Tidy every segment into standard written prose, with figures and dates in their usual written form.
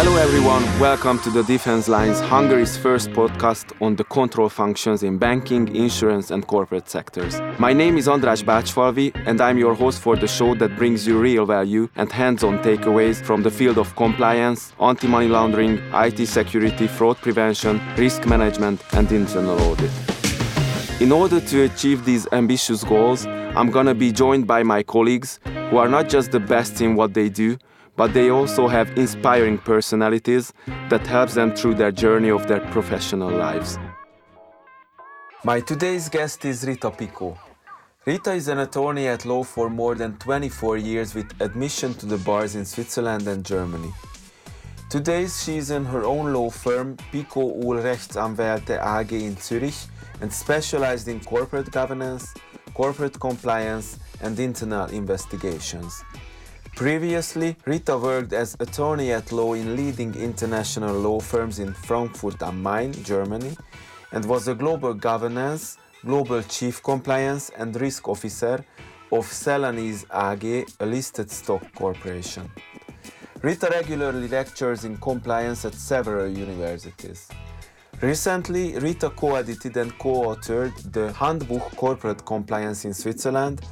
Hello everyone, welcome to the Defense Lines, Hungary's first podcast on the control functions in banking, insurance and corporate sectors. My name is András Bácsfalvi and I'm your host for the show that brings you real value and hands-on takeaways from the field of compliance, anti-money laundering, IT security, fraud prevention, risk management and internal audit. In order to achieve these ambitious goals, I'm gonna be joined by my colleagues who are not just the best in what they do, but they also have inspiring personalities that helps them through their journey of their professional lives. My today's guest is Rita Pico. Rita is an attorney at law for more than 24 years with admission to the bars in Switzerland and Germany. Today she is in her own law firm, Pico Uhl Rechtsanwälte AG in Zurich, and specialized in corporate governance, corporate compliance, and internal investigations. Previously, Rita worked as attorney at law in leading international law firms in Frankfurt am Main, Germany, and was a global governance, global chief compliance and risk officer of Celanese AG, a listed stock corporation. Rita regularly lectures in compliance at several universities. Recently, Rita co-edited and co-authored the Handbuch Corporate Compliance in Switzerland,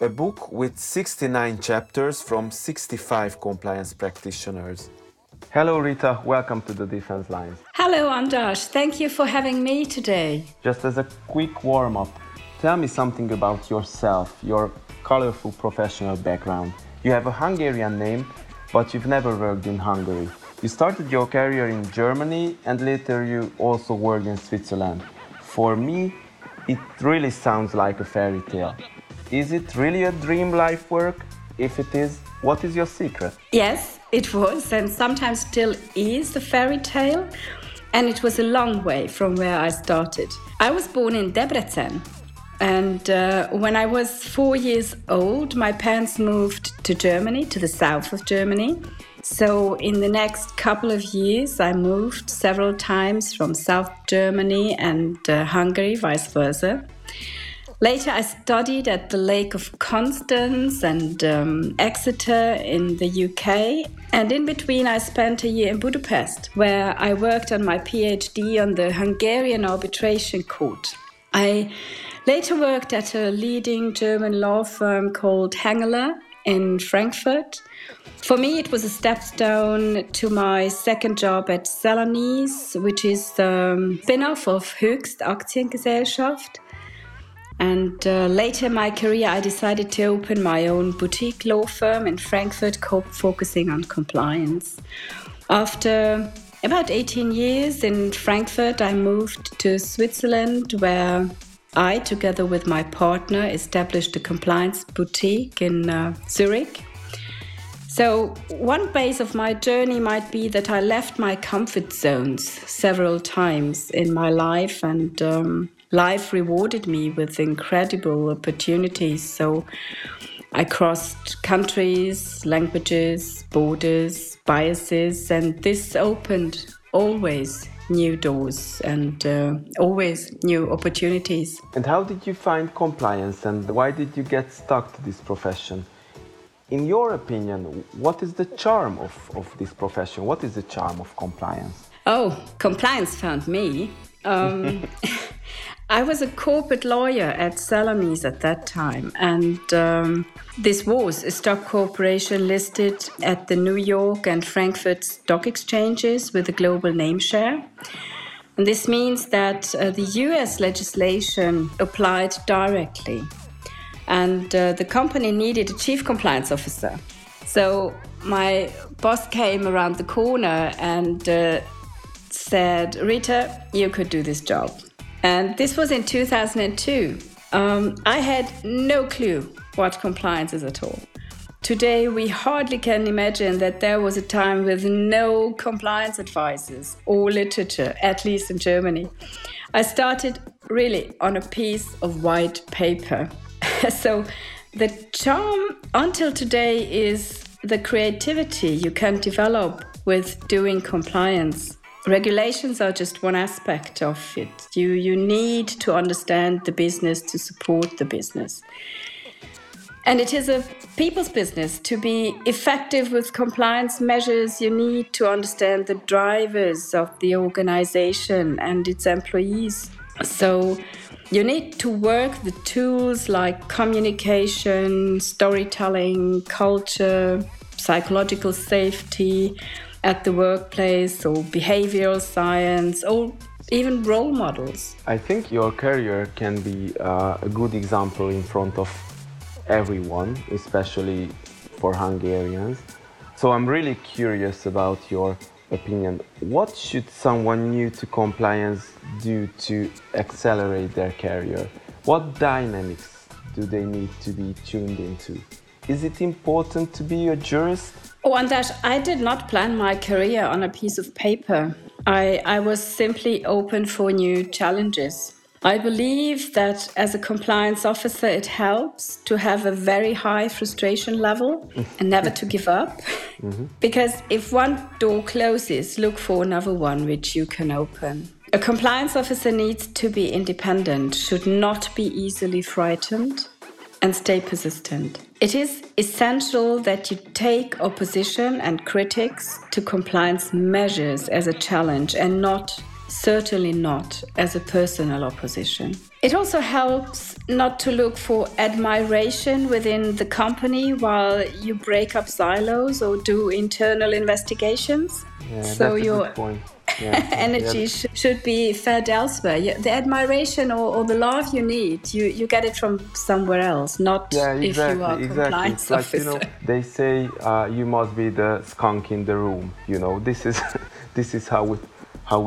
a book with 69 chapters from 65 compliance practitioners. Hello Rita, welcome to the Defense Lines. Hello András, thank you for having me today. Just as a quick warm-up, tell me something about yourself, your colorful professional background. You have a Hungarian name, but you've never worked in Hungary. You started your career in Germany and later you also worked in Switzerland. For me, it really sounds like a fairy tale. Is it really a dream life work? If it is, what is your secret? Yes, it was and sometimes still is a fairy tale. And it was a long way from where I started. I was born in Debrecen. And when I was 4 years old, my parents moved to Germany, to the south of Germany. So in the next couple of years, I moved several times from South Germany and Hungary, vice versa. Later, I studied at the Lake of Constance and Exeter in the UK. And in between, I spent a year in Budapest, where I worked on my PhD on the Hungarian Arbitration Court. I later worked at a leading German law firm called Hengeler in Frankfurt. For me, it was a stepstone to my second job at Salonis, which is the spin-off of Höchst Aktiengesellschaft. And later in my career, I decided to open my own boutique law firm in Frankfurt, focusing on compliance. After about 18 years in Frankfurt, I moved to Switzerland, where I, together with my partner, established a compliance boutique in Zurich. So one base of my journey might be that I left my comfort zones several times in my life, and life rewarded me with incredible opportunities. So I crossed countries, languages, borders, biases, and this opened always new doors and always new opportunities. And how did you find compliance and why did you get stuck to this profession? In your opinion, what is the charm of this profession? What is the charm of compliance? Oh, compliance found me. I was a corporate lawyer at Celanese at that time, and this was a stock corporation listed at the New York and Frankfurt stock exchanges with a global name share. And this means that the US legislation applied directly, and the company needed a chief compliance officer. So my boss came around the corner and said, "Rita, you could do this job." And this was in 2002. I had no clue what compliance is at all. Today, we hardly can imagine that there was a time with no compliance advisors or literature, at least in Germany. I started really on a piece of white paper. So the charm until today is the creativity you can develop with doing compliance. Regulations are just one aspect of it. You need to understand the business to support the business. And it is a people's business. To be effective with compliance measures, you need to understand the drivers of the organization and its employees. So you need to work the tools like communication, storytelling, culture, psychological safety at the workplace, or behavioral science, or even role models. I think your career can be a good example in front of everyone, especially for Hungarians. So I'm really curious about your opinion. What should someone new to compliance do to accelerate their career? What dynamics do they need to be tuned into? Is it important to be a jurist? Oh, András, I did not plan my career on a piece of paper. I was simply open for new challenges. I believe that as a compliance officer, it helps to have a very high frustration level and never to give up. Mm-hmm. Because if one door closes, look for another one which you can open. A compliance officer needs to be independent, should not be easily frightened, and stay persistent. It is essential that you take opposition and critics to compliance measures as a challenge and certainly not as a personal opposition. It also helps not to look for admiration within the company while you break up silos or do internal investigations. Yeah, so that's your point. Yeah. Energy should be fed elsewhere. The admiration or the love you need, you get it from somewhere else, not if you are compliance officer. They say you must be the skunk in the room. You know, this is how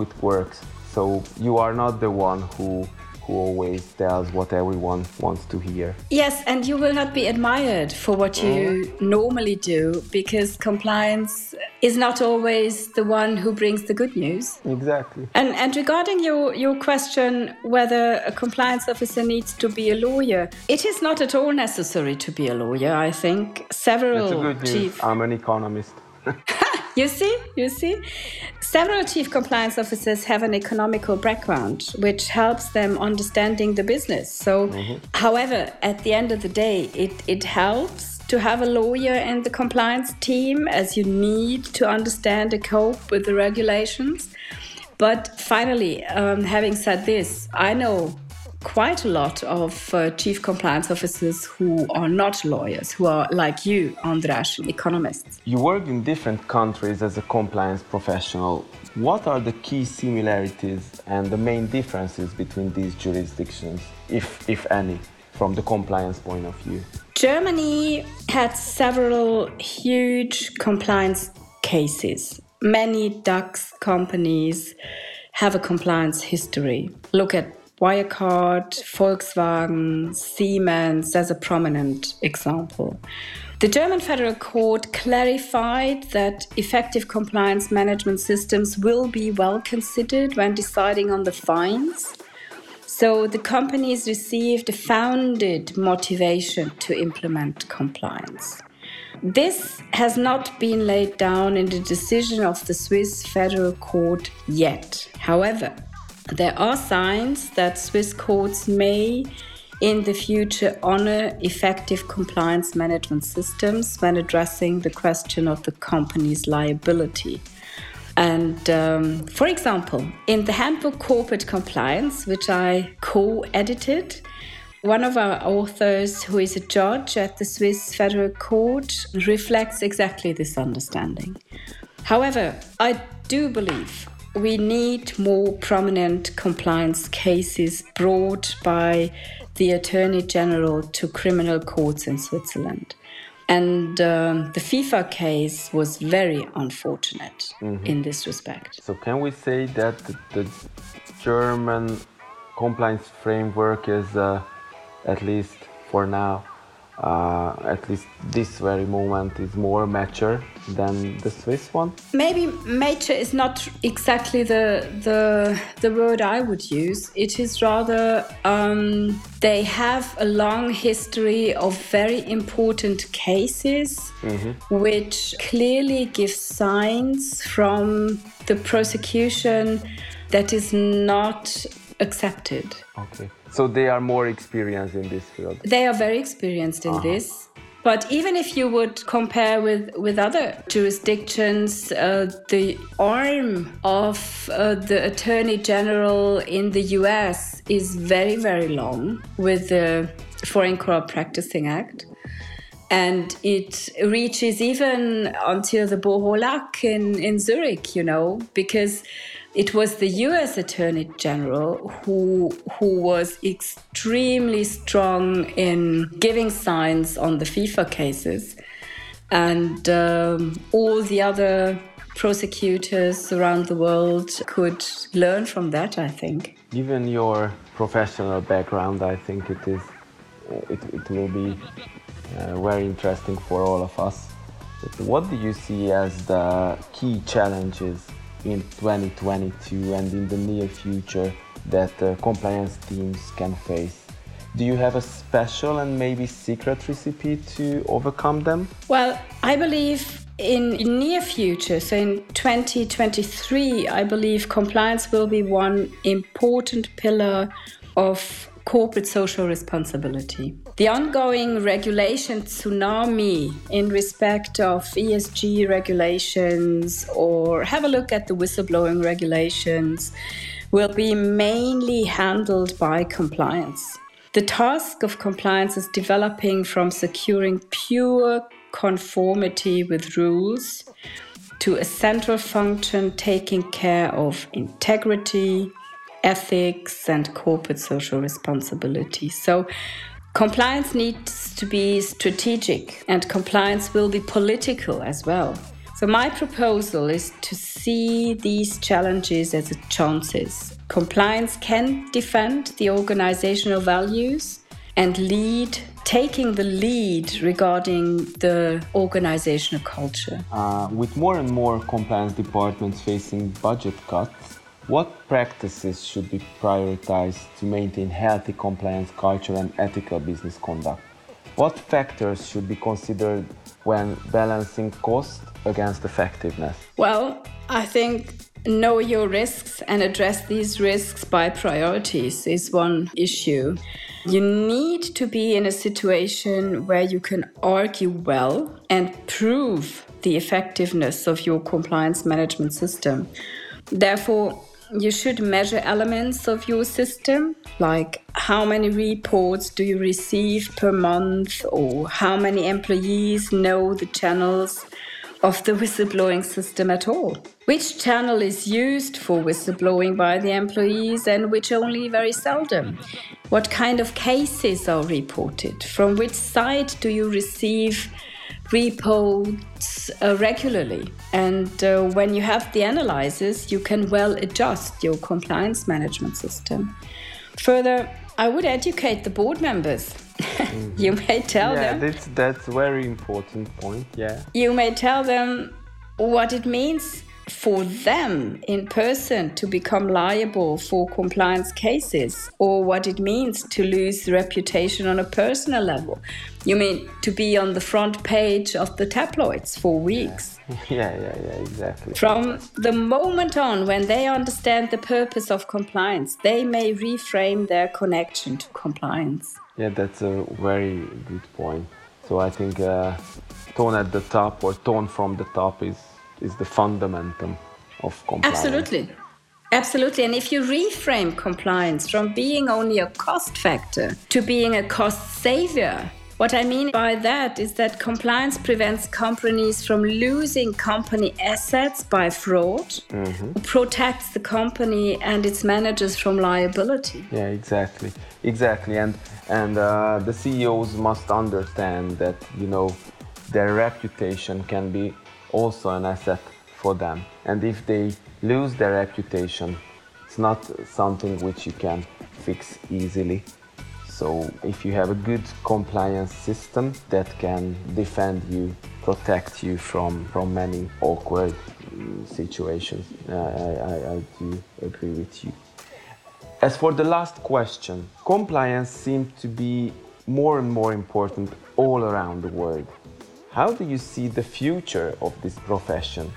it works. So you are not the one who always tells what everyone wants to hear. Yes, and you will not be admired for what you normally do, because compliance is not always the one who brings the good news. Exactly. And regarding your question whether a compliance officer needs to be a lawyer, it is not at all necessary to be a lawyer, I think. That's a good news. I'm an economist. You see? Several chief compliance officers have an economical background, which helps them understanding the business. So, However, at the end of the day, it helps to have a lawyer in the compliance team, as you need to understand and cope with the regulations. But finally, having said this, I know quite a lot of chief compliance officers who are not lawyers, who are, like you, András, economists. You work in different countries as a compliance professional. What are the key similarities and the main differences between these jurisdictions, if any, from the compliance point of view? Germany had several huge compliance cases. Many DAX companies have a compliance history. Look at Wirecard, Volkswagen, Siemens as a prominent example. The German Federal Court clarified that effective compliance management systems will be well considered when deciding on the fines. So the companies received a founded motivation to implement compliance. This has not been laid down in the decision of the Swiss Federal Court yet. However, there are signs that Swiss courts may in the future honor effective compliance management systems when addressing the question of the company's liability. And for example, in the Handbuch Corporate Compliance, which I co-edited, one of our authors, who is a judge at the Swiss Federal Court, reflects exactly this understanding. However, I do believe we need more prominent compliance cases brought by the Attorney General to criminal courts in Switzerland. And the FIFA case was very unfortunate in this respect. So can we say that the German compliance framework is, at least for now, at least this very moment, is more mature than the Swiss one? Maybe mature is not exactly the word I would use. It is rather they have a long history of very important cases, which clearly give signs from the prosecution that is not accepted. Okay. So they are more experienced in this field? They are very experienced in this. But even if you would compare with other jurisdictions, the arm of the Attorney General in the US is very, very long with the Foreign Corrupt Practices Act. And it reaches even until the Boholak in Zurich, you know, because it was the US Attorney General who was extremely strong in giving signs on the FIFA cases. And all the other prosecutors around the world could learn from that, I think. Given your professional background, I think it will be... very interesting for all of us. What do you see as the key challenges in 2022 and in the near future that compliance teams can face? Do you have a special and maybe secret recipe to overcome them? Well, I believe in near future, so in 2023, I believe compliance will be one important pillar of corporate social responsibility. The ongoing regulation tsunami in respect of ESG regulations, or have a look at the whistleblowing regulations, will be mainly handled by compliance. The task of compliance is developing from securing pure conformity with rules to a central function taking care of integrity, ethics and corporate social responsibility. So compliance needs to be strategic, and compliance will be political as well. So my proposal is to see these challenges as chances. Compliance can defend the organizational values and taking the lead regarding the organizational culture. With more and more compliance departments facing budget cuts, what practices should be prioritized to maintain healthy compliance culture and ethical business conduct? What factors should be considered when balancing cost against effectiveness? Well, I think know your risks and address these risks by priorities is one issue. You need to be in a situation where you can argue well and prove the effectiveness of your compliance management system. Therefore, you should measure elements of your system, like how many reports do you receive per month, or how many employees know the channels of the whistleblowing system at all. Which channel is used for whistleblowing by the employees and which only very seldom? What kind of cases are reported? From which side do you receive reports regularly, and when you have the analysis, you can well adjust your compliance management system. Further, I would educate the board members. You may tell them. Yeah, that's a very important point, yeah. You may tell them what it means for them in person to become liable for compliance cases, or what it means to lose reputation on a personal level. You mean to be on the front page of the tabloids for weeks? Yeah, exactly. From the moment on when they understand the purpose of compliance, they may reframe their connection to compliance. Yeah, that's a very good point. So I think tone at the top, or tone from the top, is the fundamentum of compliance. Absolutely. And if you reframe compliance from being only a cost factor to being a cost savior, what I mean by that is that compliance prevents companies from losing company assets by fraud, protects the company and its managers from liability. Yeah, exactly. And the CEOs must understand that, you know, their reputation can be also an asset for them. And if they lose their reputation, it's not something which you can fix easily. So if you have a good compliance system that can defend you, protect you from many awkward situations, I do agree with you. As for the last question, compliance seems to be more and more important all around the world. How do you see the future of this profession?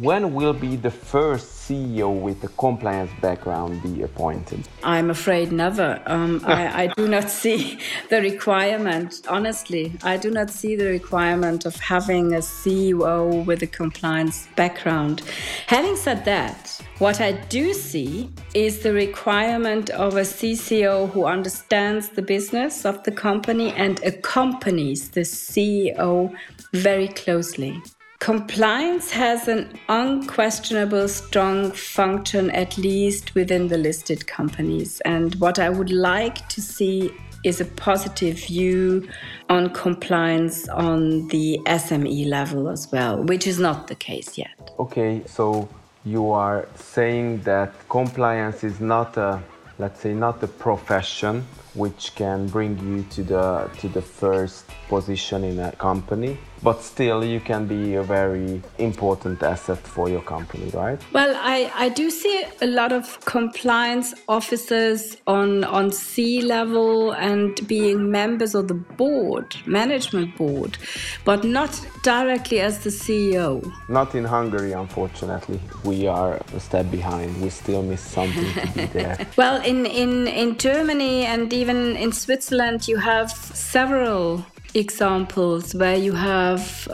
When will be the first CEO with a compliance background be appointed? I'm afraid never. I do not see the requirement. Honestly, I do not see the requirement of having a CEO with a compliance background. Having said that, what I do see is the requirement of a CCO who understands the business of the company and accompanies the CEO very closely. Compliance has an unquestionable strong function, at least within the listed companies. And what I would like to see is a positive view on compliance on the SME level as well, which is not the case yet. Okay, so you are saying that compliance is not a, let's say, not a profession which can bring you to the first position in a company, but still you can be a very important asset for your company, right? Well, I do see a lot of compliance officers on C-level and being members of the board, management board, but not directly as the CEO. Not in Hungary, unfortunately. We are a step behind. We still miss something to be there. Well, in Germany and even in Switzerland, you have several examples where you have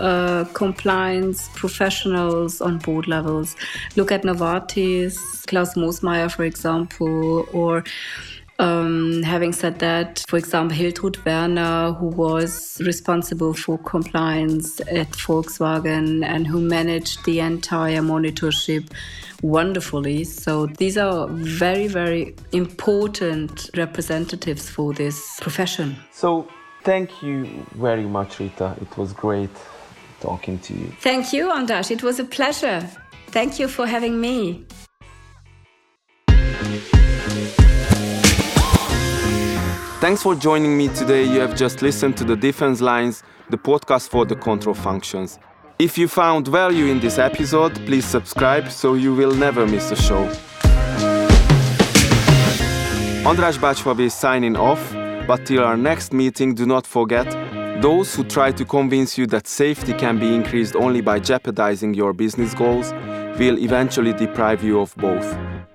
compliance professionals on board levels. Look at Novartis, Klaus Mosmeier, for example, or having said that, for example, Hiltrud Werner, who was responsible for compliance at Volkswagen and who managed the entire monitorship wonderfully. So these are very, very important representatives for this profession. So thank you very much, Rita. It was great talking to you. Thank you, András. It was a pleasure. Thank you for having me. Thanks for joining me today. You have just listened to the Defense Lines, the podcast for the control functions. If you found value in this episode, please subscribe so you will never miss a show. András Bácsfalvi is signing off. But till our next meeting, do not forget, those who try to convince you that safety can be increased only by jeopardizing your business goals will eventually deprive you of both.